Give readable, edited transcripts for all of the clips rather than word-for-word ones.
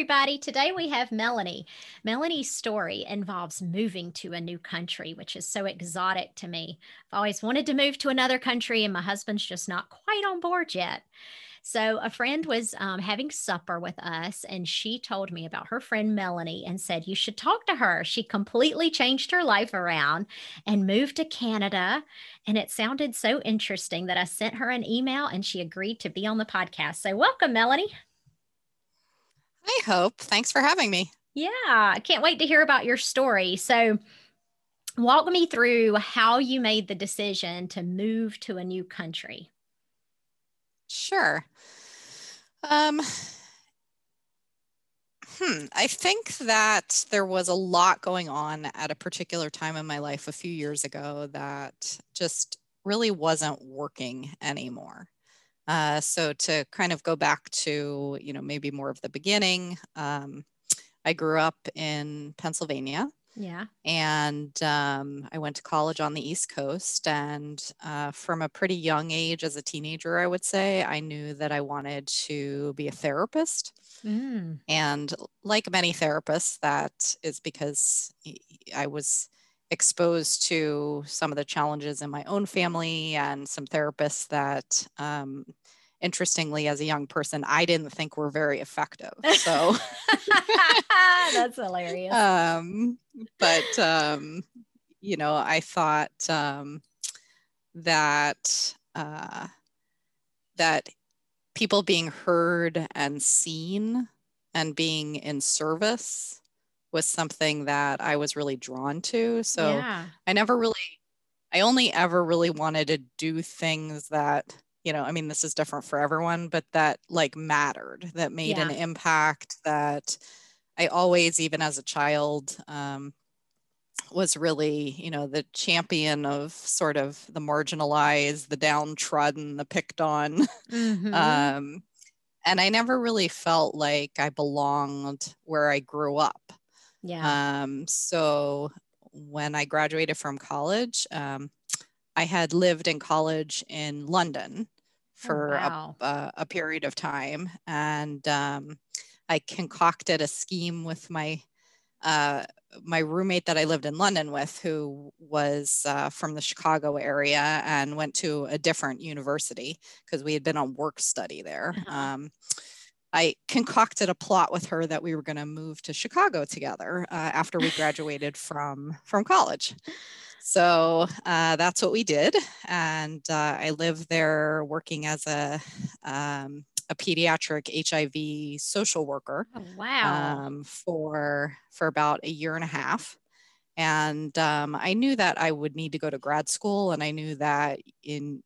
Everybody. Today we have Melanie. Melanie's story involves moving to a new country, which is so exotic to me. I've always wanted to move to another country and my husband's just not quite on board yet. So a friend was having supper with us and she told me about her friend Melanie and said, you should talk to her. She completely changed her life around and moved to Canada. And it sounded so interesting that I sent her an email and she agreed to be on the podcast. So welcome, Melanie. Hi, Hope. Thanks for having me. Yeah, I can't wait to hear about your story. So walk me through how you made the decision to move to a new country. Sure. I think that there was a lot going on at a particular time in my life a few years ago that just really wasn't working anymore. So to kind of go back to, maybe more of the beginning, I grew up in Pennsylvania. Yeah. And I went to college on the East Coast. And from a pretty young age, as a teenager, I would say, I knew that I wanted to be a therapist. Mm. And like many therapists, that is because I was exposed to some of the challenges in my own family and some therapists that, interestingly, as a young person, I didn't think were very effective. So that's hilarious. I thought that people being heard and seen and being in service was something that I was really drawn to. So yeah. I only ever really wanted to do things that, this is different for everyone, but that like mattered, that made an impact, that I always, even as a child, was really, the champion of sort of the marginalized, the downtrodden, the picked on. Mm-hmm. And I never really felt like I belonged where I grew up. Yeah. So when I graduated from college, I had lived in college in London for a period of time. And I concocted a scheme with my roommate that I lived in London with, who was from the Chicago area and went to a different university because we had been on work study there. Uh-huh. I concocted a plot with her that we were going to move to Chicago together after we graduated from college. So that's what we did. And I lived there working as a pediatric HIV social worker. Oh, wow. For about a year and a half. And I knew that I would need to go to grad school. And I knew that in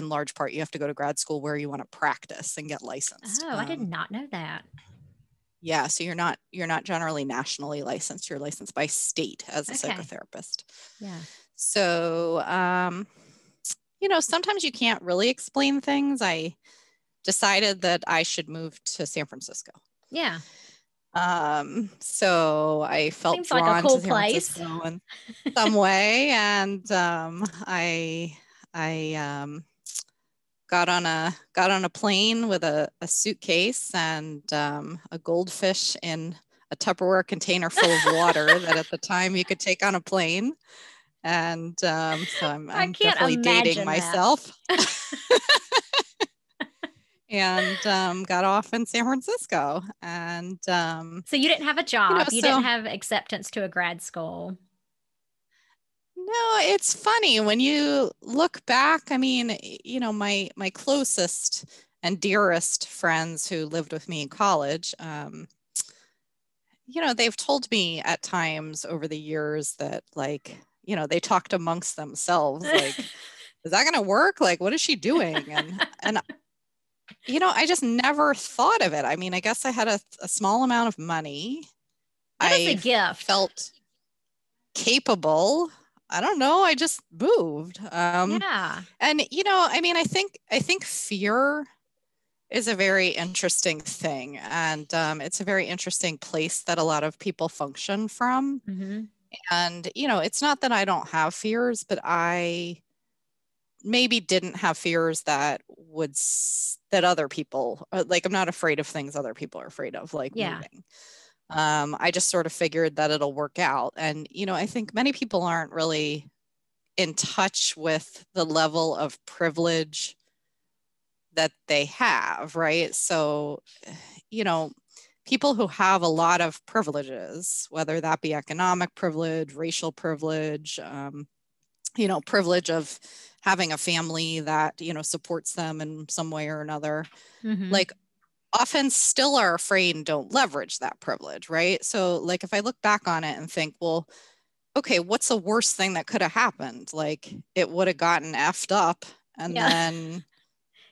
large part, you have to go to grad school where you want to practice and get licensed. Oh, I did not know that. Yeah. So you're not generally nationally licensed. You're licensed by state as a psychotherapist. Yeah. So, sometimes you can't really explain things. I decided that I should move to San Francisco. Yeah. So I felt seems drawn like a cool to San Francisco place. In some way. And, I got on a plane with a suitcase and, a goldfish in a Tupperware container full of water that at the time you could take on a plane. And, so I'm definitely dating myself. and got off in San Francisco. And so you didn't have a job. You didn't have acceptance to a grad school. No, it's funny when you look back. I mean, you know, my closest and dearest friends who lived with me in college, you know, they've told me at times over the years that, like, you know, they talked amongst themselves, like, is that going to work? Like, what is she doing? And you know, I just never thought of it. I mean, I guess I had a small amount of money. That is a gift. Felt capable. I don't know. I just moved. Yeah. And, you know, I mean, I think fear is a very interesting thing. And it's a very interesting place that a lot of people function from. Mm-hmm. And, you know, it's not that I don't have fears, but I maybe didn't have fears that other people, like, I'm not afraid of things other people are afraid of, like, yeah, moving. I just sort of figured that it'll work out. And, you know, I think many people aren't really in touch with the level of privilege that they have, right? So, you know, people who have a lot of privileges, whether that be economic privilege, racial privilege, you know, privilege of having a family that, you know, supports them in some way or another, mm-hmm, like, often still are afraid and don't leverage that privilege, right? So, like, if I look back on it and think, well, okay, what's the worst thing that could have happened? Like, it would have gotten effed up, and then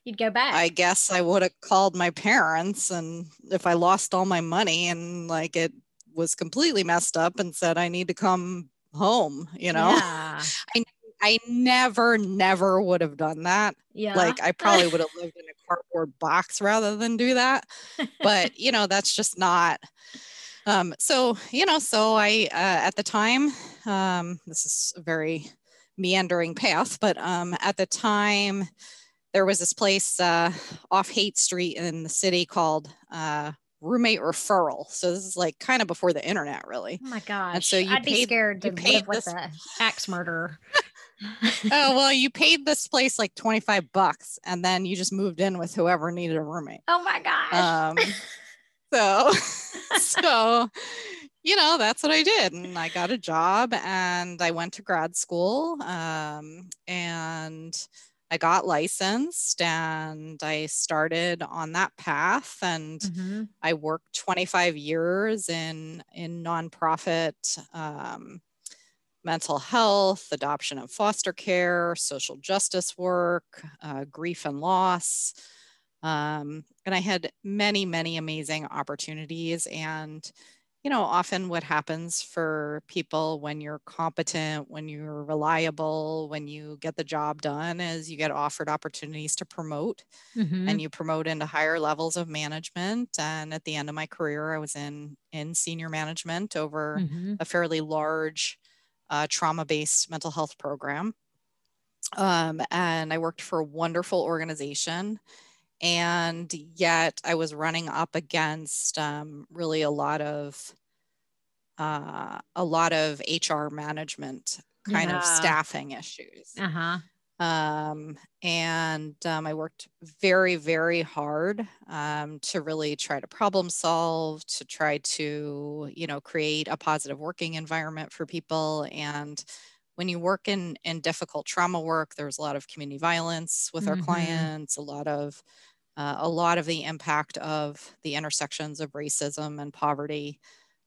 you'd go back. I guess I would have called my parents, and if I lost all my money and, like, it was completely messed up, and said, I need to come home, you know? Yeah. I never would have done that. Yeah. Like, I probably would have lived in a cardboard box rather than do that. But, you know, that's just not. So, you know, so I, at the time, this is a very meandering path, but at the time there was this place off Haight Street in the city called Roommate Referral. So this is, like, kind of before the internet, really. Oh my gosh. And so I'd be scared to live with an axe murderer. Oh, well, you paid this place like $25, and then you just moved in with whoever needed a roommate. Oh my gosh. So, you know, that's what I did. And I got a job, and I went to grad school, and I got licensed, and I started on that path, and mm-hmm, I worked 25 years in nonprofit, mental health, adoption and foster care, social justice work, grief and loss. And I had many, many amazing opportunities. And, you know, often what happens for people when you're competent, when you're reliable, when you get the job done, is you get offered opportunities to promote, mm-hmm, and you promote into higher levels of management. And at the end of my career, I was in senior management over, mm-hmm, a fairly large trauma-based mental health program. And I worked for a wonderful organization, and yet I was running up against really a lot of HR management kind, yeah, of staffing issues. Uh-huh. I worked very, very hard, to really try to problem solve, to try to, you know, create a positive working environment for people. And when you work in difficult trauma work, there's a lot of community violence with, mm-hmm, our clients, a lot of the impact of the intersections of racism and poverty,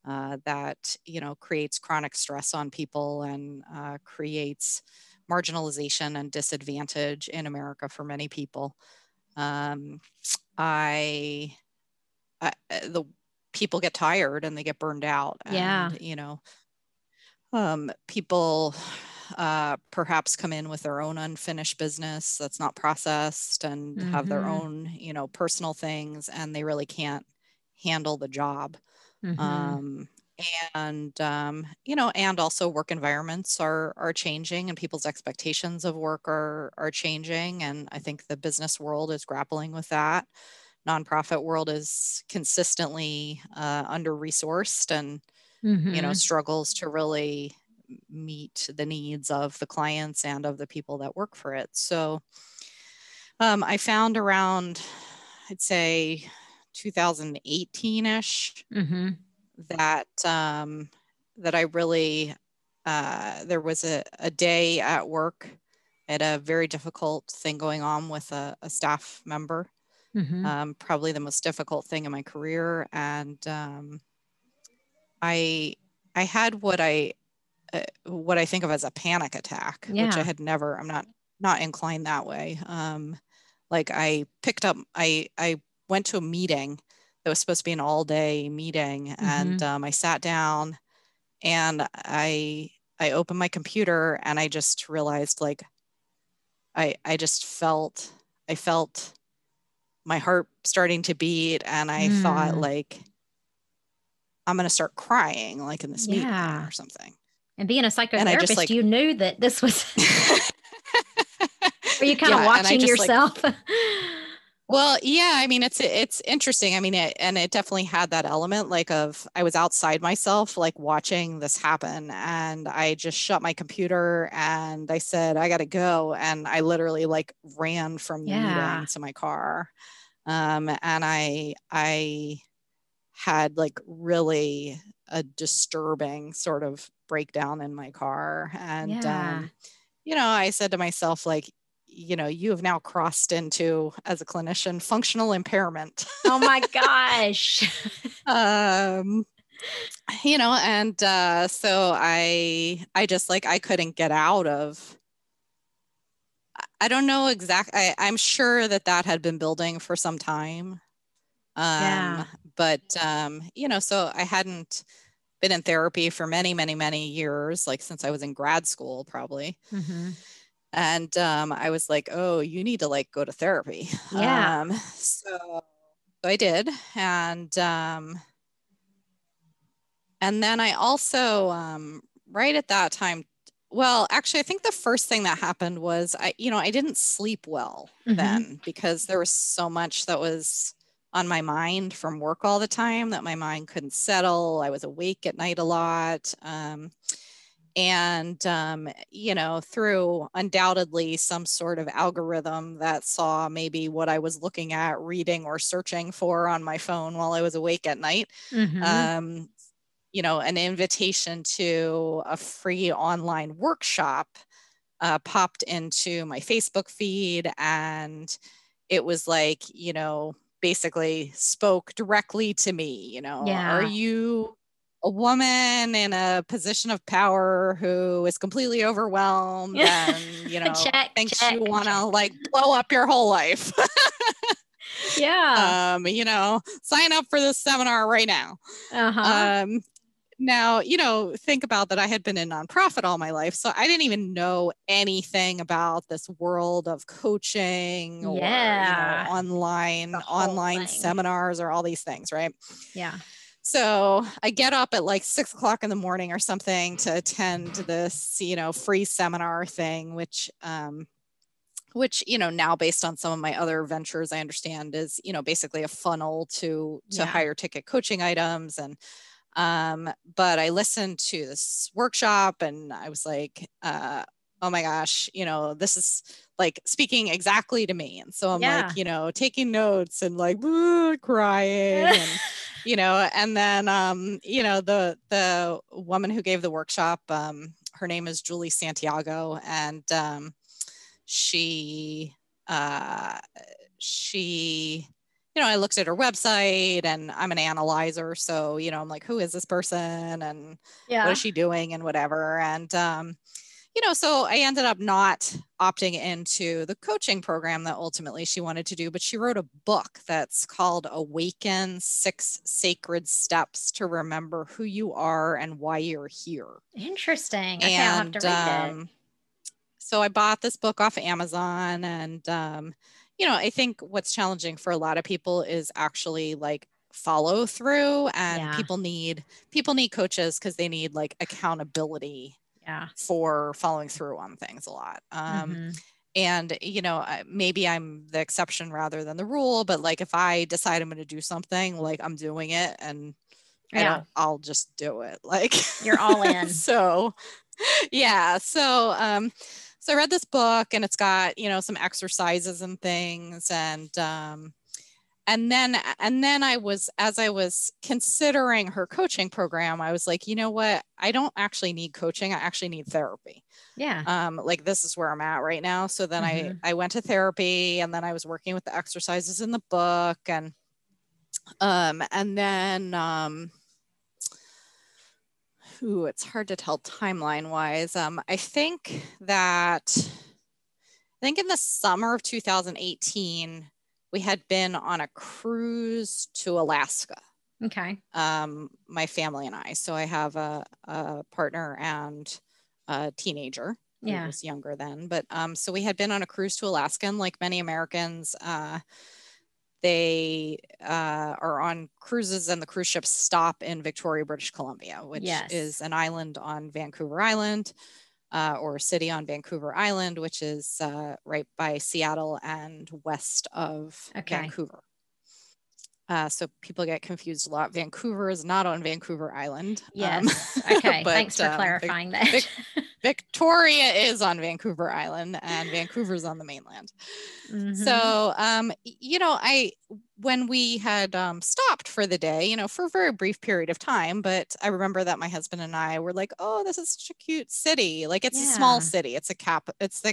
that, you know, creates chronic stress on people and, creates marginalization and disadvantage in America for many people. The people get tired and they get burned out. And, yeah, you know, people perhaps come in with their own unfinished business that's not processed, and mm-hmm, have their own, you know, personal things, and they really can't handle the job. Mm-hmm. You know, and also work environments are changing, and people's expectations of work are changing. And I think the business world is grappling with that. Nonprofit world is consistently under-resourced and, mm-hmm, you know, struggles to really meet the needs of the clients and of the people that work for it. So I found around, I'd say 2018-ish, mm-hmm. that I really, there was a day at work. I had a very difficult thing going on with a staff member, mm-hmm. Probably the most difficult thing in my career. And I had what I think of as a panic attack, yeah. which I had never, I'm not inclined that way. Like I picked up, I went to a meeting that was supposed to be an all day meeting. Mm-hmm. And I sat down and I opened my computer and I just realized, like, I just felt, I felt my heart starting to beat. And I thought, like, I'm going to start crying, like in this meeting or something. And being a psychotherapist, just, like, you knew that this was, were you kind of watching yourself? Like, well, yeah, I mean, it's interesting. I mean, it definitely had that element, like, of, I was outside myself, like watching this happen. And I just shut my computer and I said, I got to go. And I literally, like, ran from the meeting to my car. And I had, like, really a disturbing sort of breakdown in my car. And, you know, I said to myself, like, you know, you have now crossed into, as a clinician, functional impairment. Oh my gosh. You know, and so I just, like, I couldn't get out of, I don't know exactly. I'm sure that had been building for some time. But, you know, so I hadn't been in therapy for many, many, many years, like since I was in grad school, probably. Mm-hmm. And I was like, oh, you need to, like, go to therapy. Yeah. So I did. And then I also, right at that time, well, actually, I think the first thing that happened was I didn't sleep well mm-hmm. then, because there was so much that was on my mind from work all the time that my mind couldn't settle. I was awake at night a lot. You know, through undoubtedly some sort of algorithm that saw maybe what I was looking at, reading, or searching for on my phone while I was awake at night, mm-hmm. You know, an invitation to a free online workshop popped into my Facebook feed. And it was like, you know, basically spoke directly to me, you know, are you a woman in a position of power who is completely overwhelmed and, you know, thinks you want to, like, blow up your whole life? You know, sign up for this seminar right now. Now, you know, think about that. I had been in nonprofit all my life, so I didn't even know anything about this world of coaching or you know, online seminars or all these things, right? Yeah. So I get up at like 6:00 in the morning or something to attend this, you know, free seminar thing, which, you know, now based on some of my other ventures, I understand is, you know, basically a funnel to higher ticket coaching items. And, but I listened to this workshop and I was like, oh my gosh, you know, this is like speaking exactly to me. And so I'm like, you know, taking notes and like crying and, you know, and then, you know, the woman who gave the workshop, her name is Julie Santiago. And, she, you know, I looked at her website and I'm an analyzer. So, you know, I'm like, who is this person and what is she doing and whatever. And, you know, so I ended up not opting into the coaching program that ultimately she wanted to do, but she wrote a book that's called Awaken Six Sacred Steps to Remember Who You Are and Why You're Here. Interesting. Okay, I'll have to read it. So I bought this book off of Amazon and, you know, I think what's challenging for a lot of people is actually like follow through, and people need coaches because they need like accountability for following through on things a lot. And, you know, maybe I'm the exception rather than the rule, but like, if I decide I'm going to do something, like I'm doing it and I'll just do it. Like you're all in. So yeah. So, so I read this book and it's got, you know, some exercises and things And then I was, as I was considering her coaching program, I was like, you know what? I don't actually need coaching. I actually need therapy. Yeah. Like this is where I'm at right now. So then I went to therapy, and then I was working with the exercises in the book, and then it's hard to tell timeline wise. I think in the summer of 2018, we had been on a cruise to Alaska. Okay. My family and I. So I have a partner and a teenager. Yeah. Who was younger then. But so we had been on a cruise to Alaska, and like many Americans, they are on cruises, and the cruise ships stop in Victoria, British Columbia, which is an island on Vancouver Island, or a city on Vancouver Island, which is right by Seattle and west of Vancouver. So people get confused a lot. Vancouver is not on Vancouver Island. Yes. Okay. But, thanks for clarifying that. Victoria is on Vancouver Island, and Vancouver's on the mainland. Mm-hmm. So, when we had stopped for the day, for a very brief period of time, but I remember that my husband and I were like, oh, this is such a cute city. Like it's a small city. It's the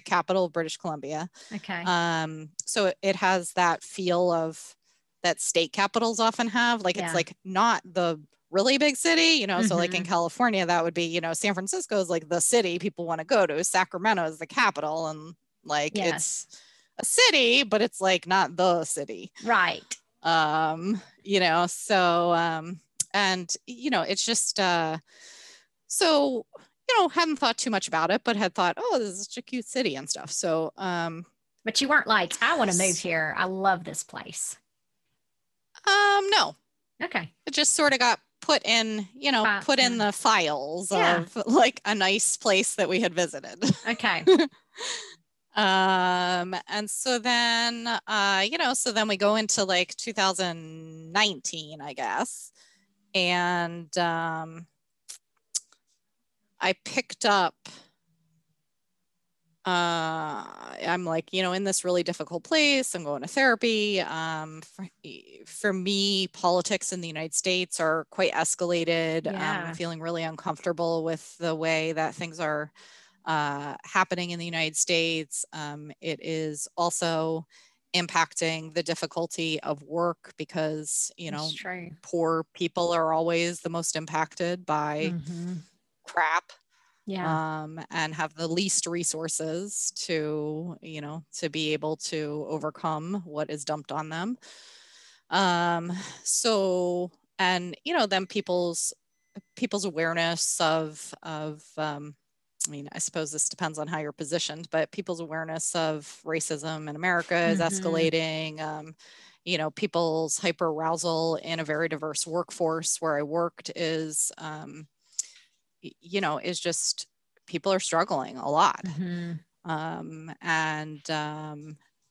capital of British Columbia. Okay. So it has that feel of, that state capitals often have, like it's like not the really big city, so like in California that would be, San Francisco is like the city people want to go to, Sacramento is the capital, and like it's a city but it's like not the city, right? It's just hadn't thought too much about it, but had thought, oh, this is such a cute city and stuff. So but you weren't like, I want to move here, I love this place. No. Okay. It just sort of got put in, in the files of like a nice place that we had visited. Okay. And so then, so then we go into like 2019, I guess. And, I picked up, I'm like, in this really difficult place, I'm going to therapy. For me, politics in the United States are quite escalated. Yeah. I'm feeling really uncomfortable with the way that things are happening in the United States. It is also impacting the difficulty of work because, poor people are always the most impacted by crap. Yeah. And have the least resources to be able to overcome what is dumped on them. Then people's awareness of I mean, I suppose this depends on how you're positioned, but people's awareness of racism in America is escalating. People's hyper arousal in a very diverse workforce where I worked is, is just people are struggling a lot.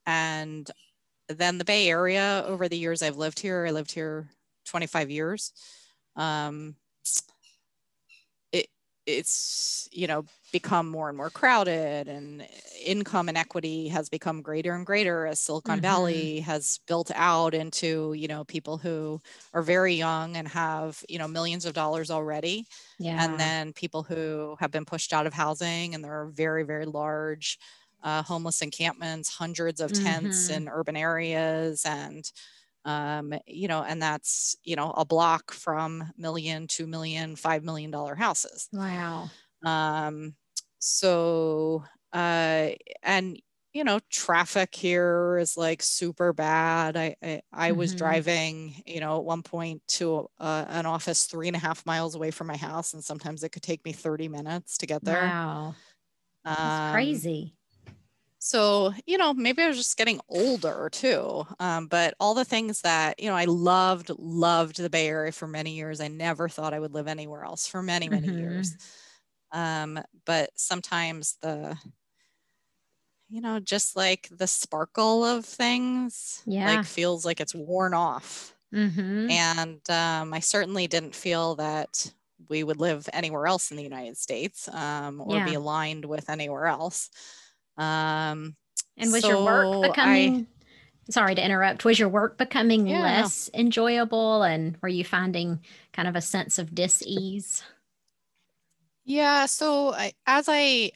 And then the Bay Area, over the years I've lived here, I lived here 25 years. It's, become more and more crowded, and income inequity has become greater and greater as Silicon Valley has built out into, people who are very young and have, millions of dollars already. Yeah. And then people who have been pushed out of housing, and there are very, very large homeless encampments, hundreds of tents in urban areas, and and that's, a block from million, $2 million, $5 million houses. Wow. Traffic here is like super bad. I was driving, at one point to an office 3.5 miles away from my house, and sometimes it could take me 30 minutes to get there. Wow. That's crazy. So, maybe I was just getting older too. But all the things that, I loved the Bay Area for many years. I never thought I would live anywhere else for many, many years. But sometimes the, just like the sparkle of things, like feels like it's worn off. And I certainly didn't feel that we would live anywhere else in the United States, or be aligned with anywhere else. And was your work becoming sorry to interrupt, was your work becoming less enjoyable, and were you finding kind of a sense of dis-ease? Yeah. So as I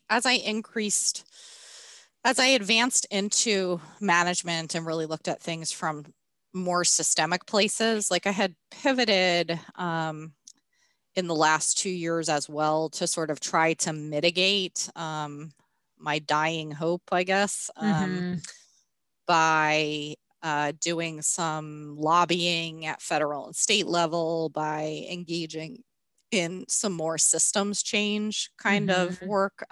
advanced into management and really looked at things from more systemic places, like I had pivoted in the last 2 years as well to sort of try to mitigate my dying hope, I guess, by doing some lobbying at federal and state level, by engaging in some more systems change kind of work,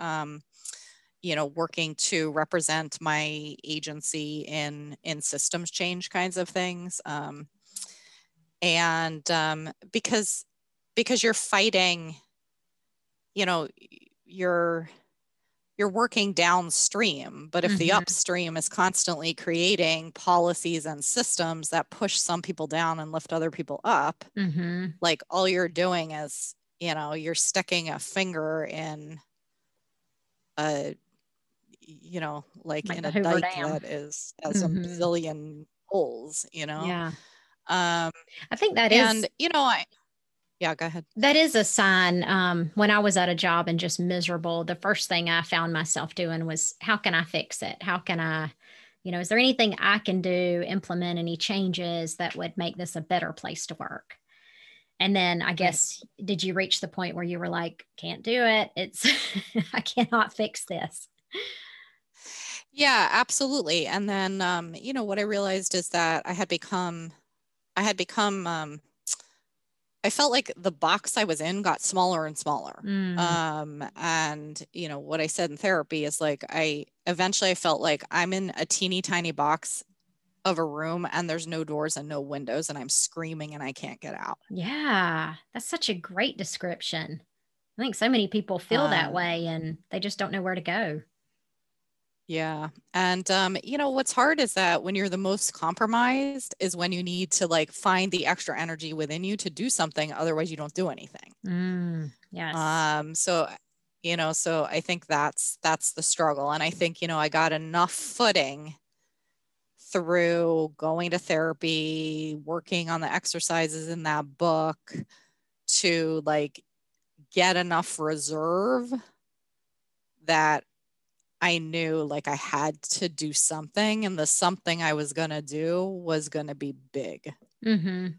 working to represent my agency in systems change kinds of things. Because you're fighting, you're working downstream, but if the upstream is constantly creating policies and systems that push some people down and lift other people up, like all you're doing is, you're sticking a finger in a, like in a dike that is has a bazillion holes, Yeah. I think that is, yeah, go ahead. That is a sign. When I was at a job and just miserable, the first thing I found myself doing was, how can I fix it? How can I, is there anything I can do, implement any changes that would make this a better place to work? And then I guess, did you reach the point where you were like, can't do it. I cannot fix this. Yeah, absolutely. And then, what I realized is that I had become, I felt like the box I was in got smaller and smaller. What I said in therapy is like, I felt like I'm in a teeny tiny box of a room and there's no doors and no windows and I'm screaming and I can't get out. Yeah. That's such a great description. I think so many people feel that way and they just don't know where to go. Yeah. And, what's hard is that when you're the most compromised is when you need to find the extra energy within you to do something. Otherwise you don't do anything. Yes. So I think that's the struggle. And I think, I got enough footing through going to therapy, working on the exercises in that book to get enough reserve that I knew I had to do something, and the something I was going to do was going to be big. And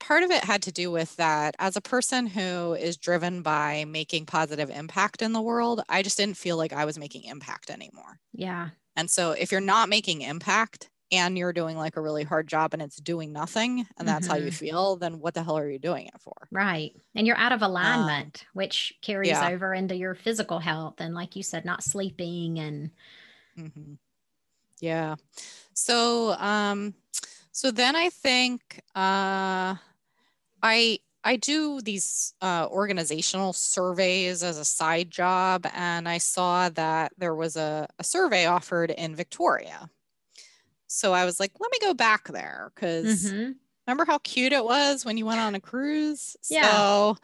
part of it had to do with that as a person who is driven by making positive impact in the world, I just didn't feel like I was making impact anymore. Yeah. And so if you're not making impact and you're doing a really hard job and it's doing nothing and that's how you feel, then what the hell are you doing it for? Right. And you're out of alignment, which carries over into your physical health. And like you said, not sleeping and. Yeah. So, so then I think, I do these organizational surveys as a side job. And I saw that there was a survey offered in Victoria. So I was like, let me go back there because remember how cute it was when you went on a cruise? Yeah. So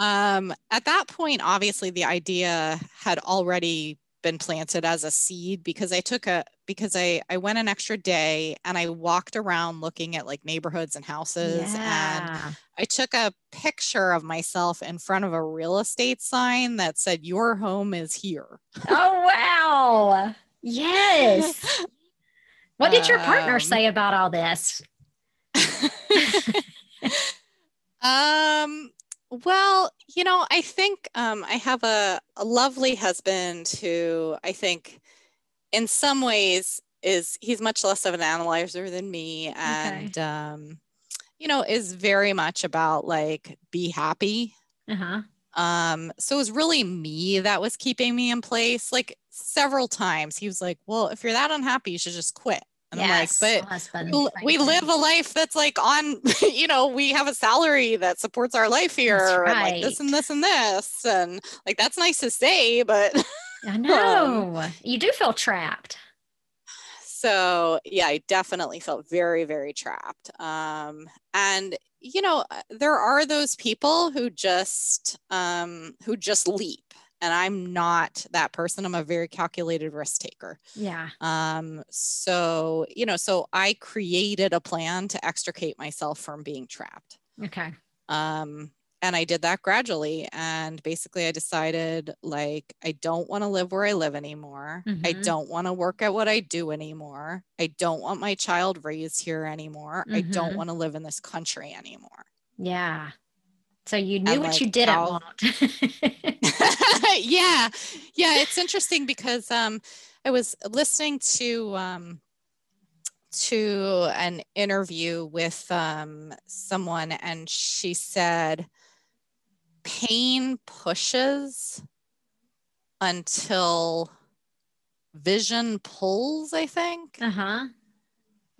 at that point, obviously the idea had already been planted as a seed because I went an extra day and I walked around looking at neighborhoods and houses and I took a picture of myself in front of a real estate sign that said, your home is here. Oh, wow. Yes. What did your partner say about all this? Well, I think I have a lovely husband who I think in some ways he's much less of an analyzer than me and, is very much about be happy. So it was really me that was keeping me in place. Several times he was like, well, if you're that unhappy, you should just quit. And yes, I'm like, but we live a life that's we have a salary that supports our life here. Right. And this and this and this. And that's nice to say, but I know you do feel trapped. So yeah, I definitely felt very, very trapped. There are those people who just leap And I'm not that person. I'm a very calculated risk taker. Yeah. So, you know, so I created a plan to extricate myself from being trapped. Okay. And I did that gradually. And basically I decided, like, I don't want to live where I live anymore. Mm-hmm. I don't want to work at what I do anymore. I don't want my child raised here anymore. Mm-hmm. I don't want to live in this country anymore. Yeah. So you knew what you didn't want. Yeah. Yeah. It's interesting because, I was listening to an interview with, someone, and she said, pain pushes until vision pulls, I think. Uh-huh.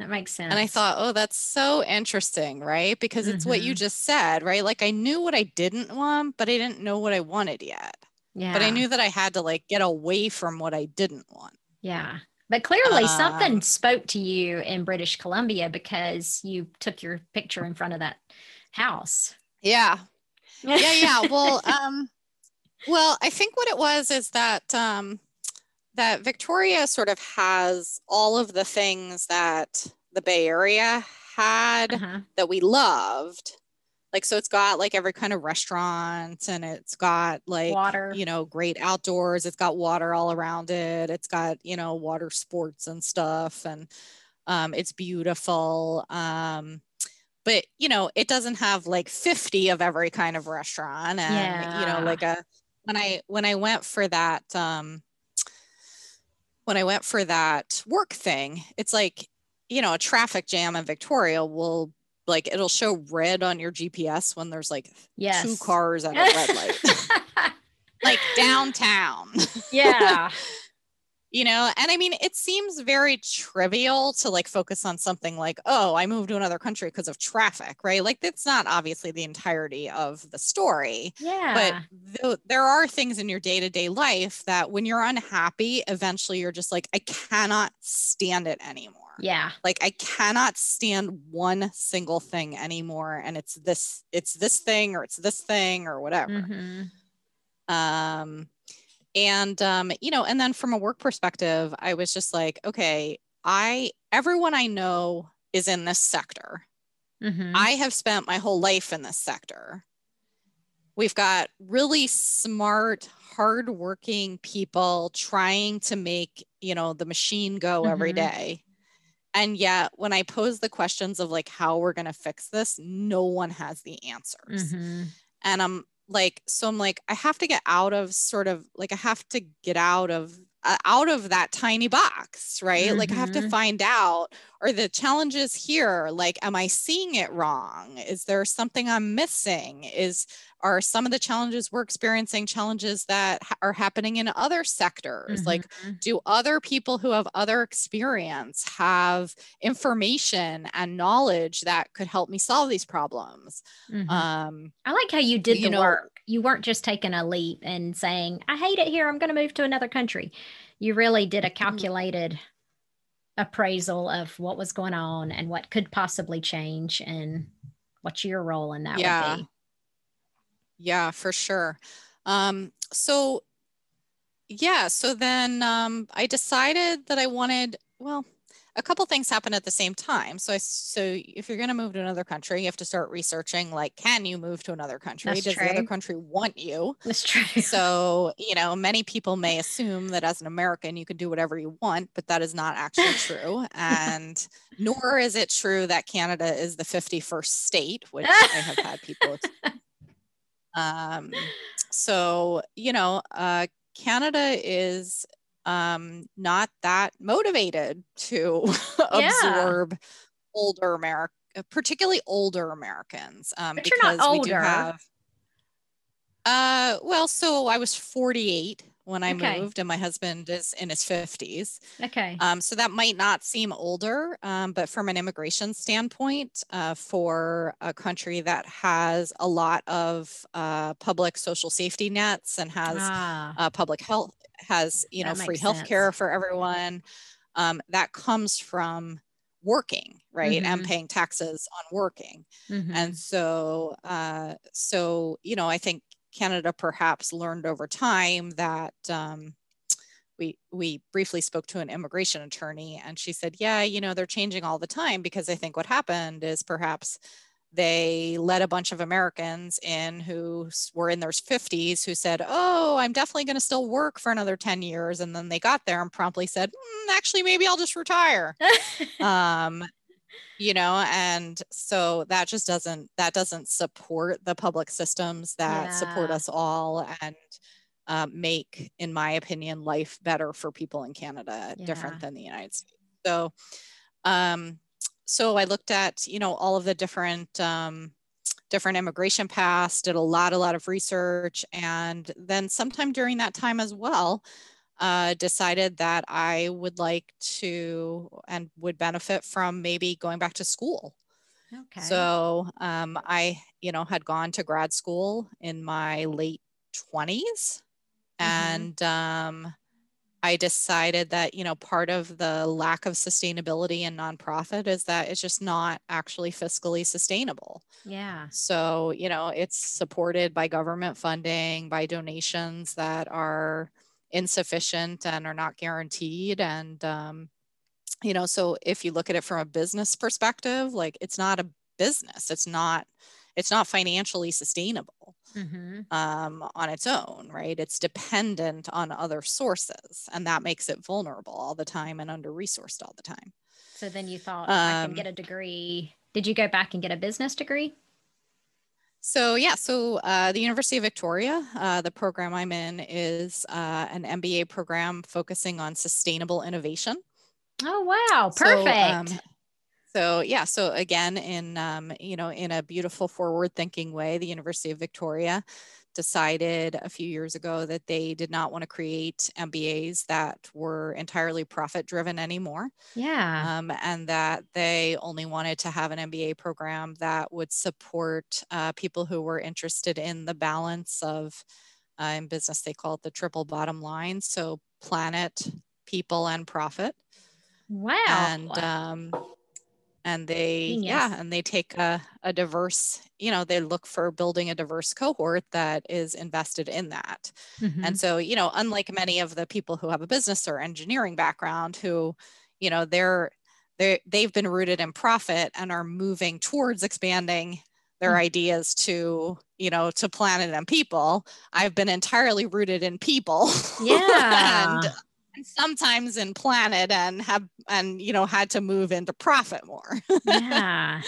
That makes sense. And I thought, oh, that's so interesting, right? Because it's mm-hmm. what you just said, right? Like, I knew what I didn't want, but I didn't know what I wanted yet. Yeah. But I knew that I had to, like, get away from what I didn't want. Yeah. But clearly something spoke to you in British Columbia because you took your picture in front of that house. Yeah. Yeah. Yeah. Well, I think what it was is that, that Victoria sort of has all of the things that the Bay Area had uh-huh. that we loved. Like, so it's got like every kind of restaurant, and it's got like, water, you know, great outdoors. It's got water all around it. It's got, you know, water sports and stuff, and it's beautiful. But, you know, it doesn't have like 50 of every kind of restaurant. And, yeah. you know, like when I went for that, when I went for that work thing, it's like, you know, a traffic jam in Victoria will, like, it'll show red on your GPS when there's like yes. 2 cars at a red light, like downtown. Yeah. You know, and I mean, it seems very trivial to like focus on something like, oh, I moved to another country because of traffic, right? Like, that's not obviously the entirety of the story. Yeah. But there are things in your day-to-day life that when you're unhappy, eventually you're just like, I cannot stand it anymore. Yeah. Like, I cannot stand one single thing anymore. And it's this thing, or it's this thing, or whatever. Mm-hmm. And you know, and then from a work perspective, I was just like, okay, everyone I know is in this sector. Mm-hmm. I have spent my whole life in this sector. We've got really smart, hardworking people trying to make, you know, the machine go mm-hmm. every day. And yet when I pose the questions of like how we're going to fix this, no one has the answers. Mm-hmm. And I'm like, I have to get out of sort of like, I have to get out of that tiny box, right? Mm-hmm. Like, I have to find out, are the challenges here? Like, am I seeing it wrong? Is there something I'm missing? Are some of the challenges we're experiencing challenges that are happening in other sectors? Mm-hmm. Like, do other people who have other experience have information and knowledge that could help me solve these problems? Mm-hmm. I like how you did the work. You weren't just taking a leap and saying, I hate it here, I'm going to move to another country. You really did a calculated appraisal of what was going on and what could possibly change and what your role in that would be. Yeah, for sure. So then I decided that I wanted, well, a couple things happened at the same time. So if you're going to move to another country, you have to start researching, like, can you move to another country? That's Does true. The other country want you? That's true. So, you know, many people may assume that as an American, you can do whatever you want, but that is not actually true. And nor is it true that Canada is the 51st state, which I have had people So, you know, Canada is, not that motivated to absorb older America, particularly older Americans. But because you're not older. We do have, so I was 48 when I moved, and my husband is in his 50s. Okay. So that might not seem older, but from an immigration standpoint, for a country that has a lot of public social safety nets and has public health, has, you know, free health care for everyone, that comes from working, right? Mm-hmm. And paying taxes on working. Mm-hmm. And so, you know, I think Canada perhaps learned over time that we briefly spoke to an immigration attorney, and she said, yeah, you know, they're changing all the time, because I think what happened is perhaps they let a bunch of Americans in who were in their 50s who said, oh, I'm definitely going to still work for another 10 years. And then they got there and promptly said, actually, maybe I'll just retire. You know, and so that just doesn't support the public systems that support us all and make, in my opinion, life better for people in Canada, different than the United States. So, so I looked at, you know, all of the different, different immigration paths, did a lot of research. And then sometime during that time as well, decided that I would like to, and would benefit from maybe going back to school. Okay. So I, you know, had gone to grad school in my late 20s. Mm-hmm. And I decided that, you know, part of the lack of sustainability in nonprofit is that it's just not actually fiscally sustainable. Yeah. So, you know, it's supported by government funding, by donations that are insufficient and are not guaranteed. And, you know, so if you look at it from a business perspective, like it's not a business, it's not financially sustainable on its own, right? It's dependent on other sources, and that makes it vulnerable all the time and under-resourced all the time. So then you thought, I can get a degree. Did you go back and get a business degree? So yeah, so the University of Victoria, the program I'm in is an MBA program focusing on sustainable innovation. Oh, wow. Perfect. So yeah, so again, in, you know, in a beautiful forward-thinking way, the University of Victoria decided a few years ago that they did not want to create MBAs that were entirely profit-driven anymore. Yeah. And that they only wanted to have an MBA program that would support people who were interested in the balance of, in business, they call it the triple bottom line. So planet, people, and profit. Wow. And they, and they take a diverse, you know, they look for building a diverse cohort that is invested in that. Mm-hmm. And so, you know, unlike many of the people who have a business or engineering background who, you know, they've been rooted in profit and are moving towards expanding their ideas to, you know, to planet and people, I've been entirely rooted in people. Yeah. And sometimes in planet, and you know, had to move into profit more. Yeah.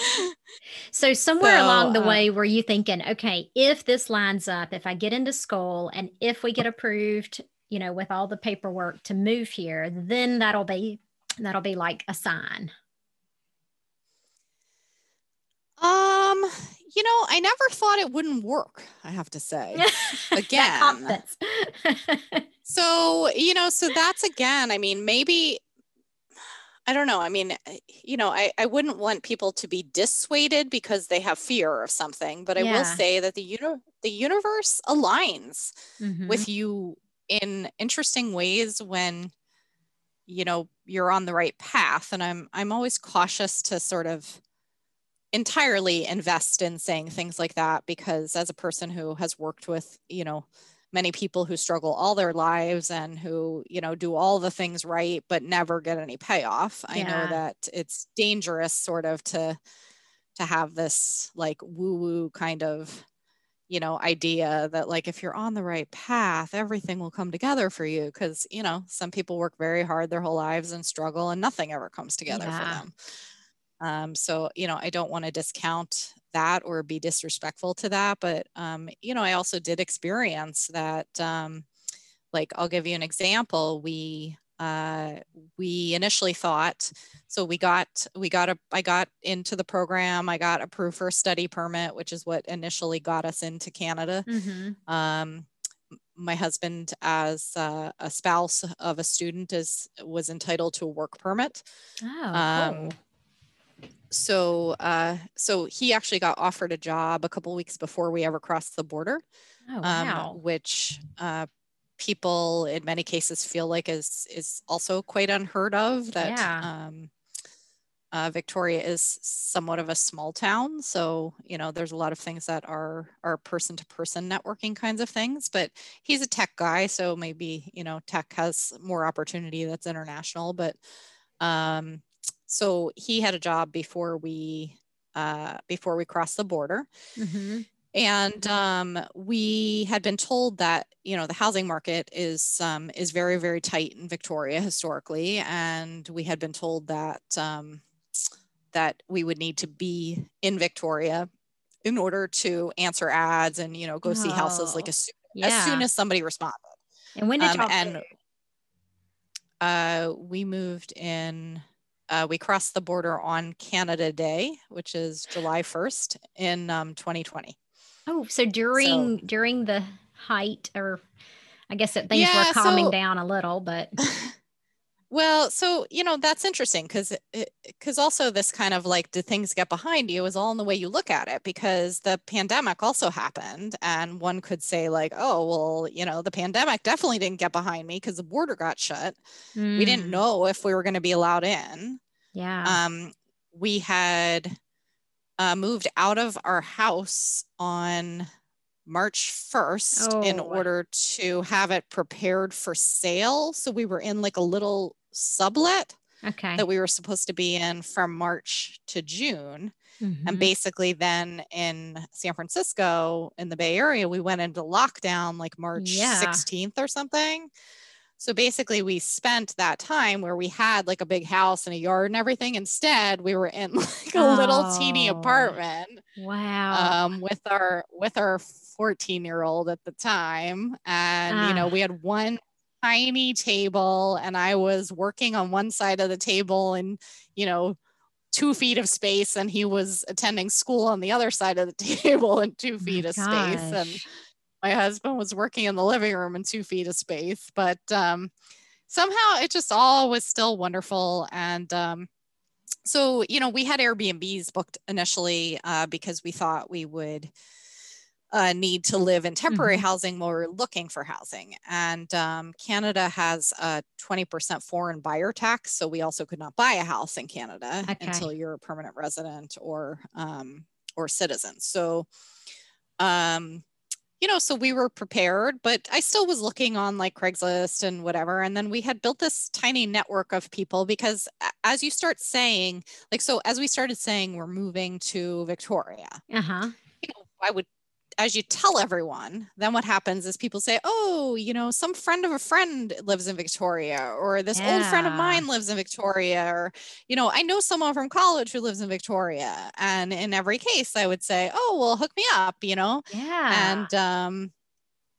So somewhere along the way, were you thinking, okay, if this lines up, if I get into school and if we get approved, you know, with all the paperwork to move here, then that'll be like a sign. You know, I never thought it wouldn't work, I have to say. Again. So, you know, so that's, again, I mean, maybe, I don't know. I mean, you know, I wouldn't want people to be dissuaded because they have fear of something, but I will say that the universe aligns with you in interesting ways when, you know, you're on the right path. And I'm always cautious to sort of entirely invest in saying things like that, because as a person who has worked with, you know, many people who struggle all their lives and who, you know, do all the things right but never get any payoff, I know that it's dangerous sort of to have this like woo-woo kind of, you know, idea that like if you're on the right path, everything will come together for you, because, you know, some people work very hard their whole lives and struggle and nothing ever comes together for them. So, you know, I don't want to discount that or be disrespectful to that. But, you know, I also did experience that, like, I'll give you an example. We initially thought, so I got into the program, I got approved for a study permit, which is what initially got us into Canada. Mm-hmm. My husband, as a spouse of a student, was entitled to a work permit. Oh, cool. So he actually got offered a job a couple of weeks before we ever crossed the border, which people in many cases feel like is also quite unheard of. That Victoria is somewhat of a small town. So, you know, there's a lot of things that are person to person networking kinds of things, but he's a tech guy. So maybe, you know, tech has more opportunity that's international, but so he had a job before we crossed the border. Mm-hmm. And we had been told that, you know, the housing market is very, very tight in Victoria historically. And we had been told that, that we would need to be in Victoria in order to answer ads and, you know, go see houses like as soon as somebody responded. And when did y'all move? We moved in... we crossed the border on Canada Day, which is July 1st in 2020. Oh, so during the height, or I guess that things were calming down a little, but. Well, so, you know, that's interesting because also this kind of like, do things get behind you is all in the way you look at it, because the pandemic also happened. And one could say like, oh, well, you know, the pandemic definitely didn't get behind me because the border got shut. Mm. We didn't know if we were going to be allowed in. Yeah. We had moved out of our house on March 1st in order to have it prepared for sale. So we were in like a little sublet that we were supposed to be in from March to June. Mm-hmm. And basically then in San Francisco in the Bay Area, we went into lockdown like March 16th or something. So basically we spent that time where we had like a big house and a yard and everything. Instead, we were in like a little teeny apartment. Wow. With our 14-year-old at the time. And, you know, we had one tiny table and I was working on one side of the table and, you know, 2 feet of space, and he was attending school on the other side of the table and 2 feet of space. And my husband was working in the living room in 2 feet of space, but somehow it just all was still wonderful. And so, you know, we had Airbnbs booked initially because we thought we would need to live in temporary housing while we're looking for housing. And Canada has a 20% foreign buyer tax. So we also could not buy a house in Canada until you're a permanent resident or citizen. So, you know, so we were prepared, but I still was looking on like Craigslist and whatever. And then we had built this tiny network of people because as you start saying, like, so as we started saying, we're moving to Victoria, you know, as you tell everyone, then what happens is people say, oh, you know, some friend of a friend lives in Victoria, or this old friend of mine lives in Victoria, or, you know, I know someone from college who lives in Victoria. And in every case I would say, oh, well, hook me up, you know? Yeah. And,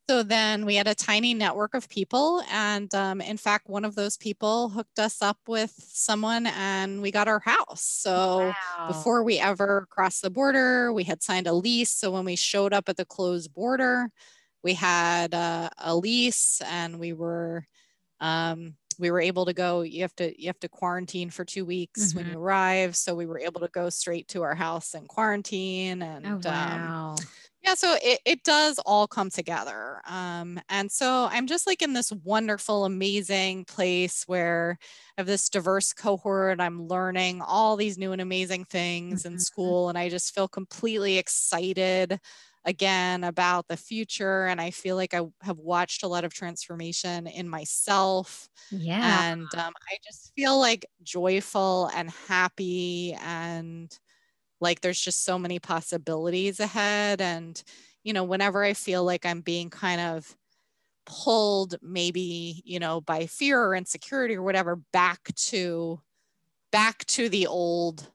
so then we had a tiny network of people. And, in fact, one of those people hooked us up with someone and we got our house. So before we ever crossed the border, we had signed a lease. So when we showed up at the closed border, we had a lease, and we were able to go, you have to quarantine for 2 weeks when you arrive. So we were able to go straight to our house and quarantine. And, yeah, so it does all come together. And so I'm just like in this wonderful, amazing place where I have this diverse cohort. I'm learning all these new and amazing things in school. And I just feel completely excited again about the future. And I feel like I have watched a lot of transformation in myself. Yeah. And I just feel like joyful and happy, and like there's just so many possibilities ahead. And, you know, whenever I feel like I'm being kind of pulled, maybe, you know, by fear or insecurity or whatever, back to the old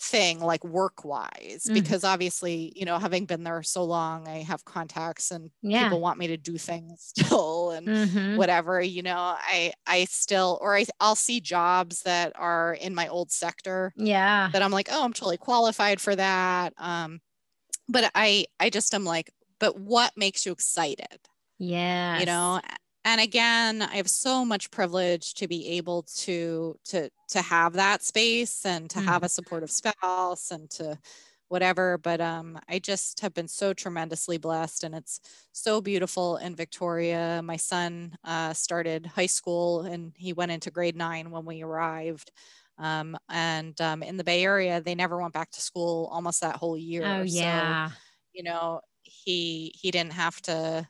thing, like work wise, because obviously, you know, having been there so long, I have contacts and people want me to do things still and whatever, you know, I still, or I'll see jobs that are in my old sector that I'm like, oh, I'm totally qualified for that. But I just, I'm like, but what makes you excited? Yeah. You know? And again, I have so much privilege to be able to have that space and to have a supportive spouse and to whatever. But I just have been so tremendously blessed, and it's so beautiful in Victoria. My son started high school and he went into grade 9 when we arrived. And in the Bay Area, they never went back to school almost that whole year. Oh yeah. So, you know, he didn't have to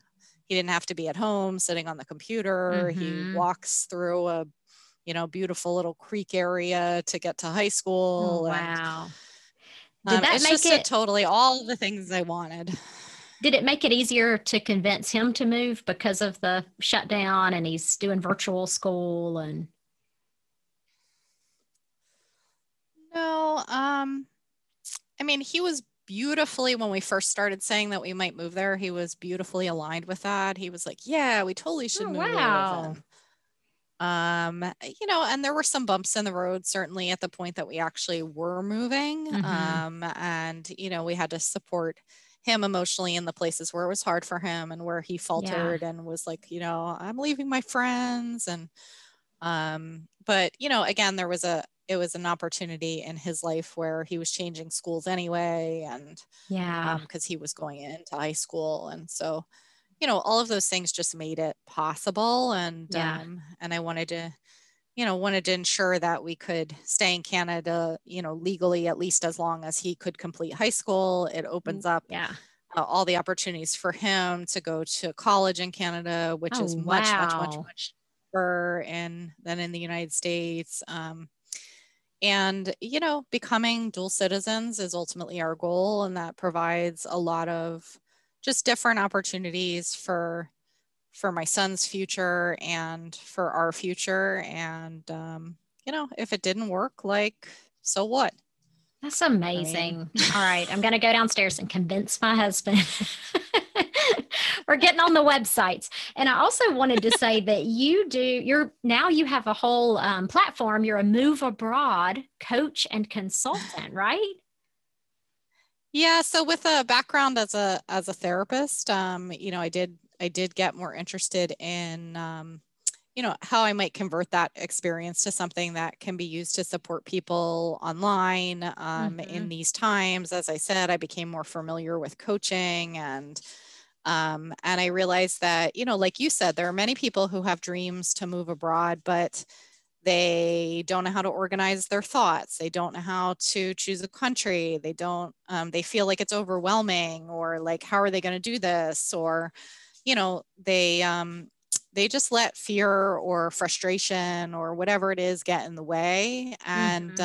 be at home sitting on the computer. Mm-hmm. He walks through a, you know, beautiful little creek area to get to high school. Oh, wow. Did that make it totally all the things I wanted? Did it make it easier to convince him to move because of the shutdown and he's doing virtual school? And no, I mean, he was beautifully, when we first started saying that we might move there, he was beautifully aligned with that. He was like, yeah, we totally should move. Wow. You know, and there were some bumps in the road, certainly at the point that we actually were moving. Mm-hmm. And, you know, we had to support him emotionally in the places where it was hard for him and where he faltered. Yeah. And was like, you know, I'm leaving my friends. And, but, you know, again, it was an opportunity in his life where he was changing schools anyway. And yeah, because he was going into high school. And so, you know, all of those things just made it possible. And, yeah. And I wanted to ensure that we could stay in Canada, you know, legally, at least as long as he could complete high school. It opens up all the opportunities for him to go to college in Canada, which is much cheaper than in the United States. And, you know, becoming dual citizens is ultimately our goal. And that provides a lot of just different opportunities for my son's future and for our future. And, you know, if it didn't work, like, so what? That's amazing. I mean, all right. I'm going to go downstairs and convince my husband. We're getting on the websites. And I also wanted to say that now you have a whole platform. You're a move abroad coach and consultant, right? Yeah. So with a background as a therapist, you know, I did get more interested in, you know, how I might convert that experience to something that can be used to support people online in these times. As I said, I became more familiar with coaching and I realized that, you know, like you said, there are many people who have dreams to move abroad, but they don't know how to organize their thoughts. They don't know how to choose a country. They don't, they feel like it's overwhelming, or like, how are they going to do this? Or, you know, they just let fear or frustration or whatever it is get in the way and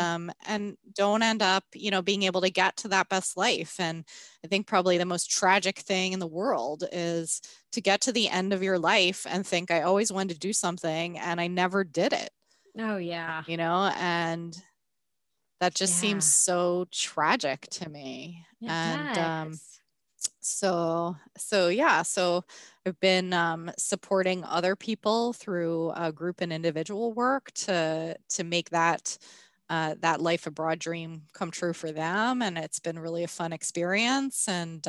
don't end up, you know, being able to get to that best life. And I think probably the most tragic thing in the world is to get to the end of your life and think, I always wanted to do something and I never did it. Oh yeah. You know, and that just seems so tragic to me. It and, So I've been supporting other people through group and individual work to make that life abroad dream come true for them. And it's been really a fun experience and,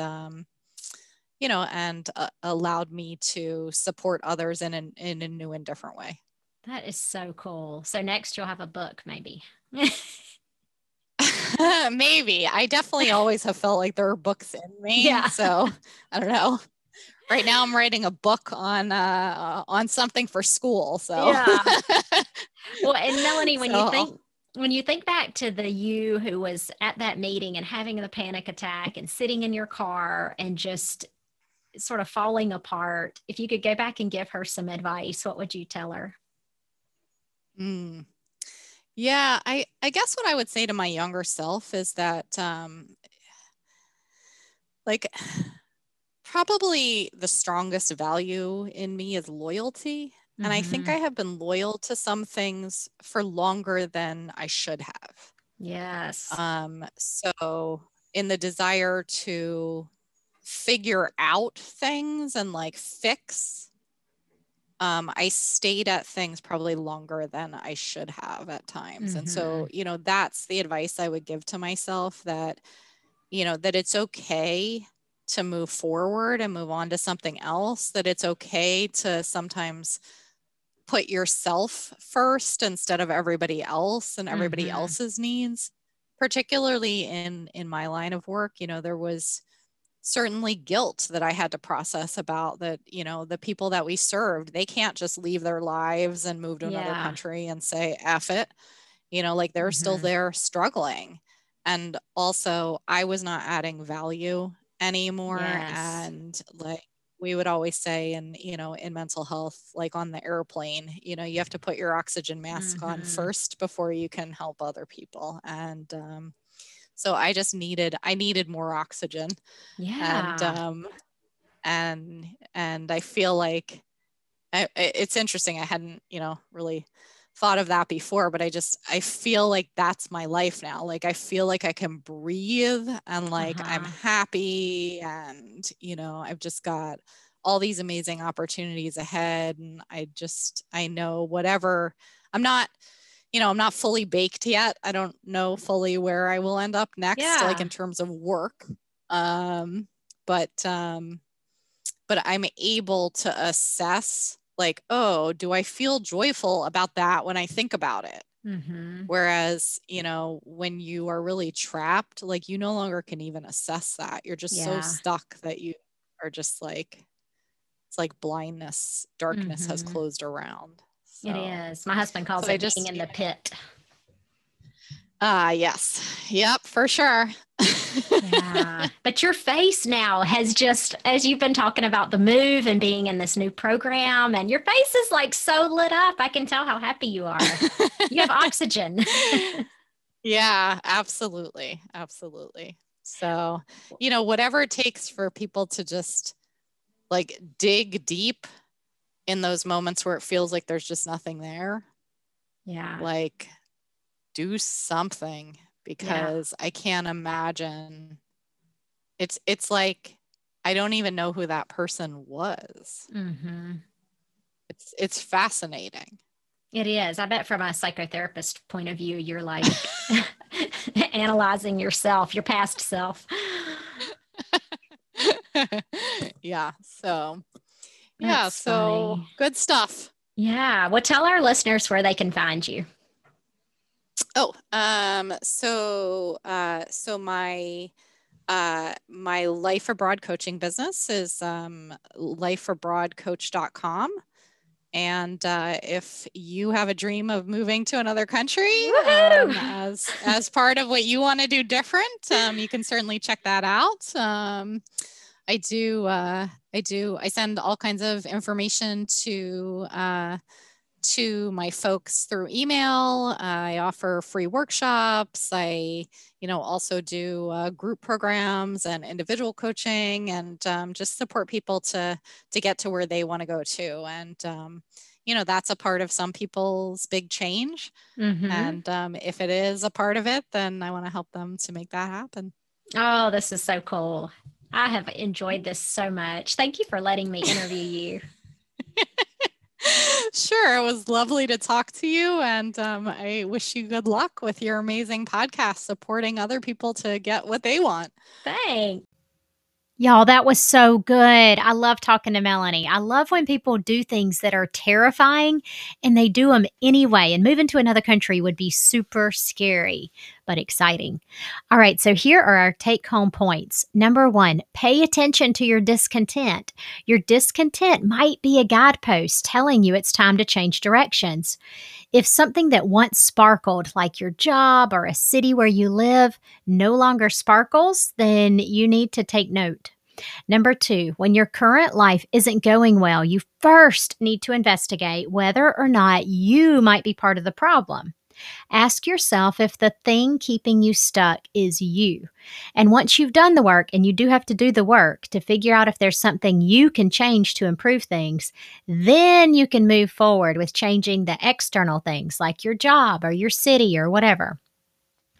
you know, and allowed me to support others in a new and different way. That is so cool. So next you'll have a book, maybe. Maybe. I definitely always have felt like there are books in me. Yeah. So I don't know. Right now I'm writing a book on something for school. So yeah. Well, and Melanie, when you think back to the you who was at that meeting and having the panic attack and sitting in your car and just sort of falling apart, if you could go back and give her some advice, what would you tell her? Yeah, I guess what I would say to my younger self is that, like, probably the strongest value in me is loyalty. Mm-hmm. And I think I have been loyal to some things for longer than I should have. Yes. So in the desire to figure out things and like fix, I stayed at things probably longer than I should have at times. Mm-hmm. And so, you know, that's the advice I would give to myself, that, you know, that it's okay to move forward and move on to something else, that it's okay to sometimes put yourself first instead of everybody else and everybody else's needs, particularly in my line of work. You know, there was certainly guilt that I had to process about that, you know, the people that we served, they can't just leave their lives and move to another country and say, F it. you know, like they're still there struggling. And also I was not adding value anymore. Yes. And like, we would always say, and, you know, in mental health, like on the airplane, you know, you have to put your oxygen mask on first before you can help other people. And, so I just needed more oxygen. Yeah. And I feel like it's interesting. I hadn't, you know, really thought of that before, but I feel like that's my life now. Like, I feel like I can breathe and like, I'm happy and, you know, I've just got all these amazing opportunities ahead. And I know whatever I'm not fully baked yet. I don't know fully where I will end up next, like in terms of work. But I'm able to assess like, oh, do I feel joyful about that when I think about it? Mm-hmm. Whereas, you know, when you are really trapped, like you no longer can even assess that. You're just so stuck that you are just like, it's like blindness, darkness has closed around. So, it is. My husband calls it being in the pit. Yes. Yep, for sure. Yeah. But your face now has just, as you've been talking about the move and being in this new program, and your face is like so lit up. I can tell how happy you are. You have oxygen. Yeah, absolutely. Absolutely. So, you know, whatever it takes for people to just like dig deep in those moments where it feels like there's just nothing there. Yeah. Like do something, because I can't imagine it's like, I don't even know who that person was. Mm-hmm. It's fascinating. It is. I bet from a psychotherapist point of view, you're like analyzing yourself, your past self. Yeah. So that's so funny. Good stuff. Yeah. Well, tell our listeners where they can find you. Oh, so my Life Abroad coaching business is, lifeabroadcoach.com. And, if you have a dream of moving to another country, as part of what you want to do different, you can certainly check that out. I send all kinds of information to my folks through email. I offer free workshops. I, you know, also do group programs and individual coaching, and just support people to get to where they want to go to. And, you know, that's a part of some people's big change. Mm-hmm. And if it is a part of it, then I want to help them to make that happen. Oh, this is so cool. I have enjoyed this so much. Thank you for letting me interview you. Sure. It was lovely to talk to you. And I wish you good luck with your amazing podcast, supporting other people to get what they want. Thanks. Y'all, that was so good. I love talking to Melanie. I love when people do things that are terrifying and they do them anyway. And moving to another country would be super scary, but exciting. All right, so here are our take-home points. Number one, pay attention to your discontent. Your discontent might be a guidepost telling you it's time to change directions. If something that once sparkled, like your job or a city where you live, no longer sparkles, then you need to take note. Number two, when your current life isn't going well, you first need to investigate whether or not you might be part of the problem. Ask yourself if the thing keeping you stuck is you. And once you've done the work, and you do have to do the work to figure out if there's something you can change to improve things, then you can move forward with changing the external things like your job or your city or whatever.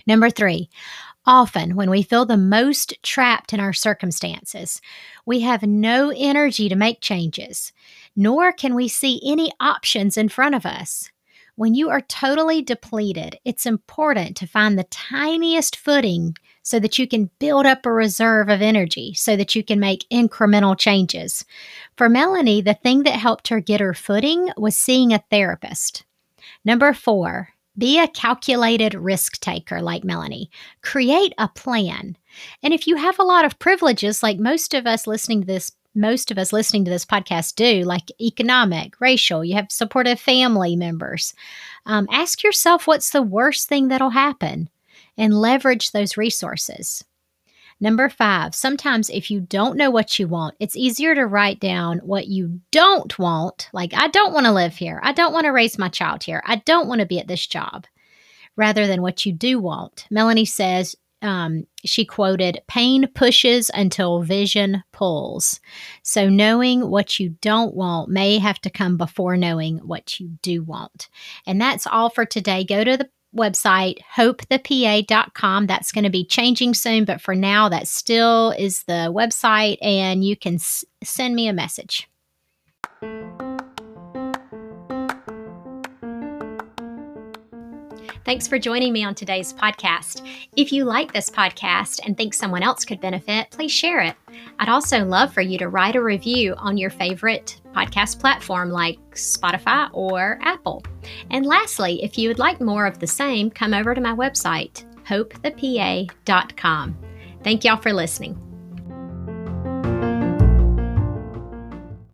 Number three, often when we feel the most trapped in our circumstances, we have no energy to make changes, nor can we see any options in front of us. When you are totally depleted, it's important to find the tiniest footing so that you can build up a reserve of energy so that you can make incremental changes. For Melanie, the thing that helped her get her footing was seeing a therapist. Number four, be a calculated risk taker like Melanie. Create a plan. And if you have a lot of privileges, like most of us listening to this most of us listening to this podcast do, like economic, racial, you have supportive family members. Ask yourself what's the worst thing that'll happen and leverage those resources. Number 5, sometimes if you don't know what you want, it's easier to write down what you don't want. Like, I don't want to live here. I don't want to raise my child here. I don't want to be at this job, rather than what you do want. Melanie says, she quoted, "Pain pushes until vision pulls." So knowing what you don't want may have to come before knowing what you do want. And that's all for today. Go to the website, hopethepa.com. That's going to be changing soon, but for now, that still is the website, and you can send me a message. Thanks for joining me on today's podcast. If you like this podcast and think someone else could benefit, please share it. I'd also love for you to write a review on your favorite podcast platform like Spotify or Apple. And lastly, if you would like more of the same, come over to my website, hopethepa.com. Thank y'all for listening.